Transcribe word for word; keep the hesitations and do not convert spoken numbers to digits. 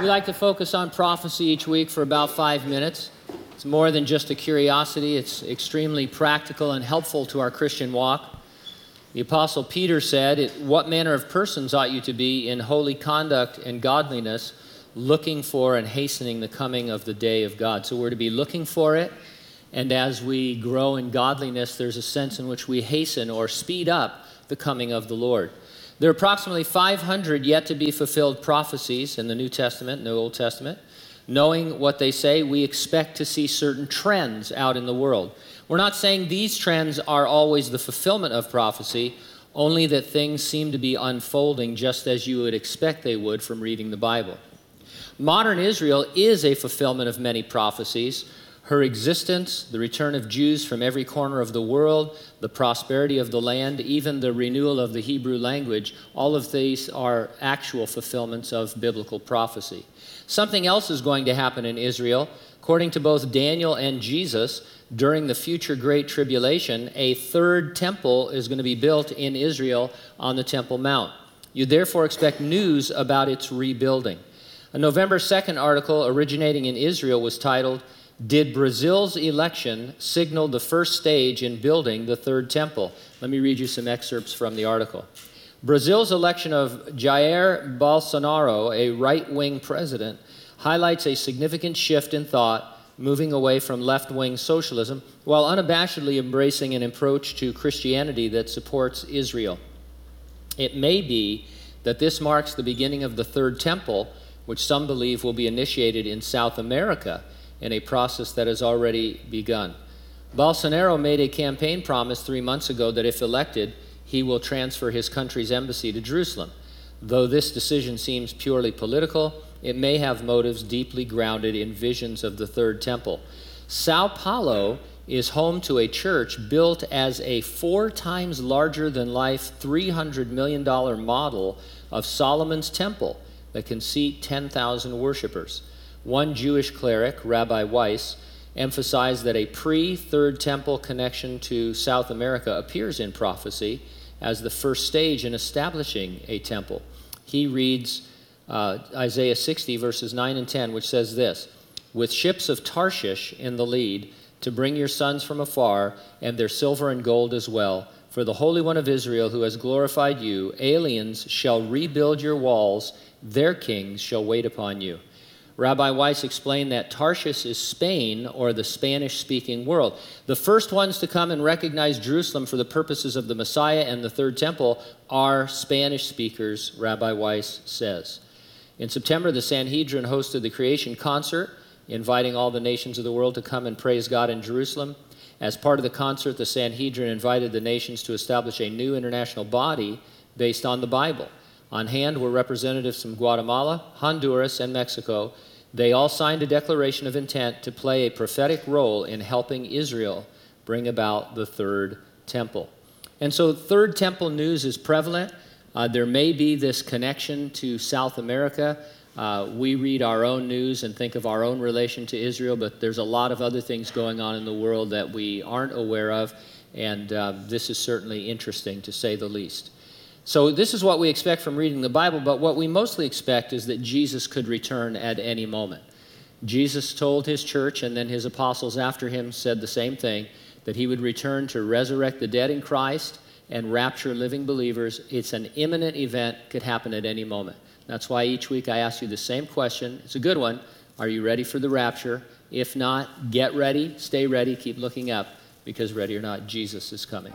We like to focus on prophecy each week for about five minutes. It's more than just a curiosity. It's extremely practical and helpful to our Christian walk. The Apostle Peter said, "What manner of persons ought you to be in holy conduct and godliness, looking for and hastening the coming of the day of God?" So we're to be looking for it, and as we grow in godliness, there's a sense in which we hasten or speed up the coming of the Lord. There are approximately five hundred yet-to-be-fulfilled prophecies in the New Testament and the Old Testament. Knowing what they say, we expect to see certain trends out in the world. We're not saying these trends are always the fulfillment of prophecy, only that things seem to be unfolding just as you would expect they would from reading the Bible. Modern Israel is a fulfillment of many prophecies. Her existence, the return of Jews from every corner of the world, the prosperity of the land, even the renewal of the Hebrew language, all of these are actual fulfillments of biblical prophecy. Something else is going to happen in Israel. According to both Daniel and Jesus, during the future Great Tribulation, a third temple is going to be built in Israel on the Temple Mount. You therefore expect news about its rebuilding. A November second article originating in Israel was titled, "Did Brazil's election signal the first stage in building the third temple?" Let me read you some excerpts from the article. "Brazil's election of Jair Bolsonaro, a right-wing president, highlights a significant shift in thought, moving away from left-wing socialism while unabashedly embracing an approach to Christianity that supports Israel. It may be that this marks the beginning of the third temple, which some believe will be initiated in South America, in a process that has already begun. Bolsonaro made a campaign promise three months ago that if elected, he will transfer his country's embassy to Jerusalem. Though this decision seems purely political, it may have motives deeply grounded in visions of the Third Temple. Sao Paulo is home to a church built as a four times larger than life three hundred million dollars model of Solomon's Temple that can seat ten thousand worshipers. One Jewish cleric, Rabbi Weiss, emphasized that a pre-Third Temple connection to South America appears in prophecy as the first stage in establishing a temple. He reads uh, Isaiah sixty, verses nine and ten, which says this, "With ships of Tarshish in the lead, to bring your sons from afar, and their silver and gold as well. For the Holy One of Israel, who has glorified you, aliens shall rebuild your walls, their kings shall wait upon you." Rabbi Weiss explained that Tarshish is Spain, or the Spanish-speaking world. The first ones to come and recognize Jerusalem for the purposes of the Messiah and the Third Temple are Spanish speakers, Rabbi Weiss says. In September, the Sanhedrin hosted the Creation Concert, inviting all the nations of the world to come and praise God in Jerusalem. As part of the concert, the Sanhedrin invited the nations to establish a new international body based on the Bible. On hand were representatives from Guatemala, Honduras, and Mexico. They all signed a declaration of intent to play a prophetic role in helping Israel bring about the Third Temple. And so Third Temple news is prevalent. Uh, there may be this connection to South America. Uh, we read our own news and think of our own relation to Israel, but there's a lot of other things going on in the world that we aren't aware of, and uh, this is certainly interesting, to say the least. So this is what we expect from reading the Bible, but what we mostly expect is that Jesus could return at any moment. Jesus told his church, and then his apostles after him said the same thing, that he would return to resurrect the dead in Christ and rapture living believers. It's an imminent event, could happen at any moment. That's why each week I ask you the same question. It's a good one. Are you ready for the rapture? If not, get ready, stay ready, keep looking up, because ready or not, Jesus is coming.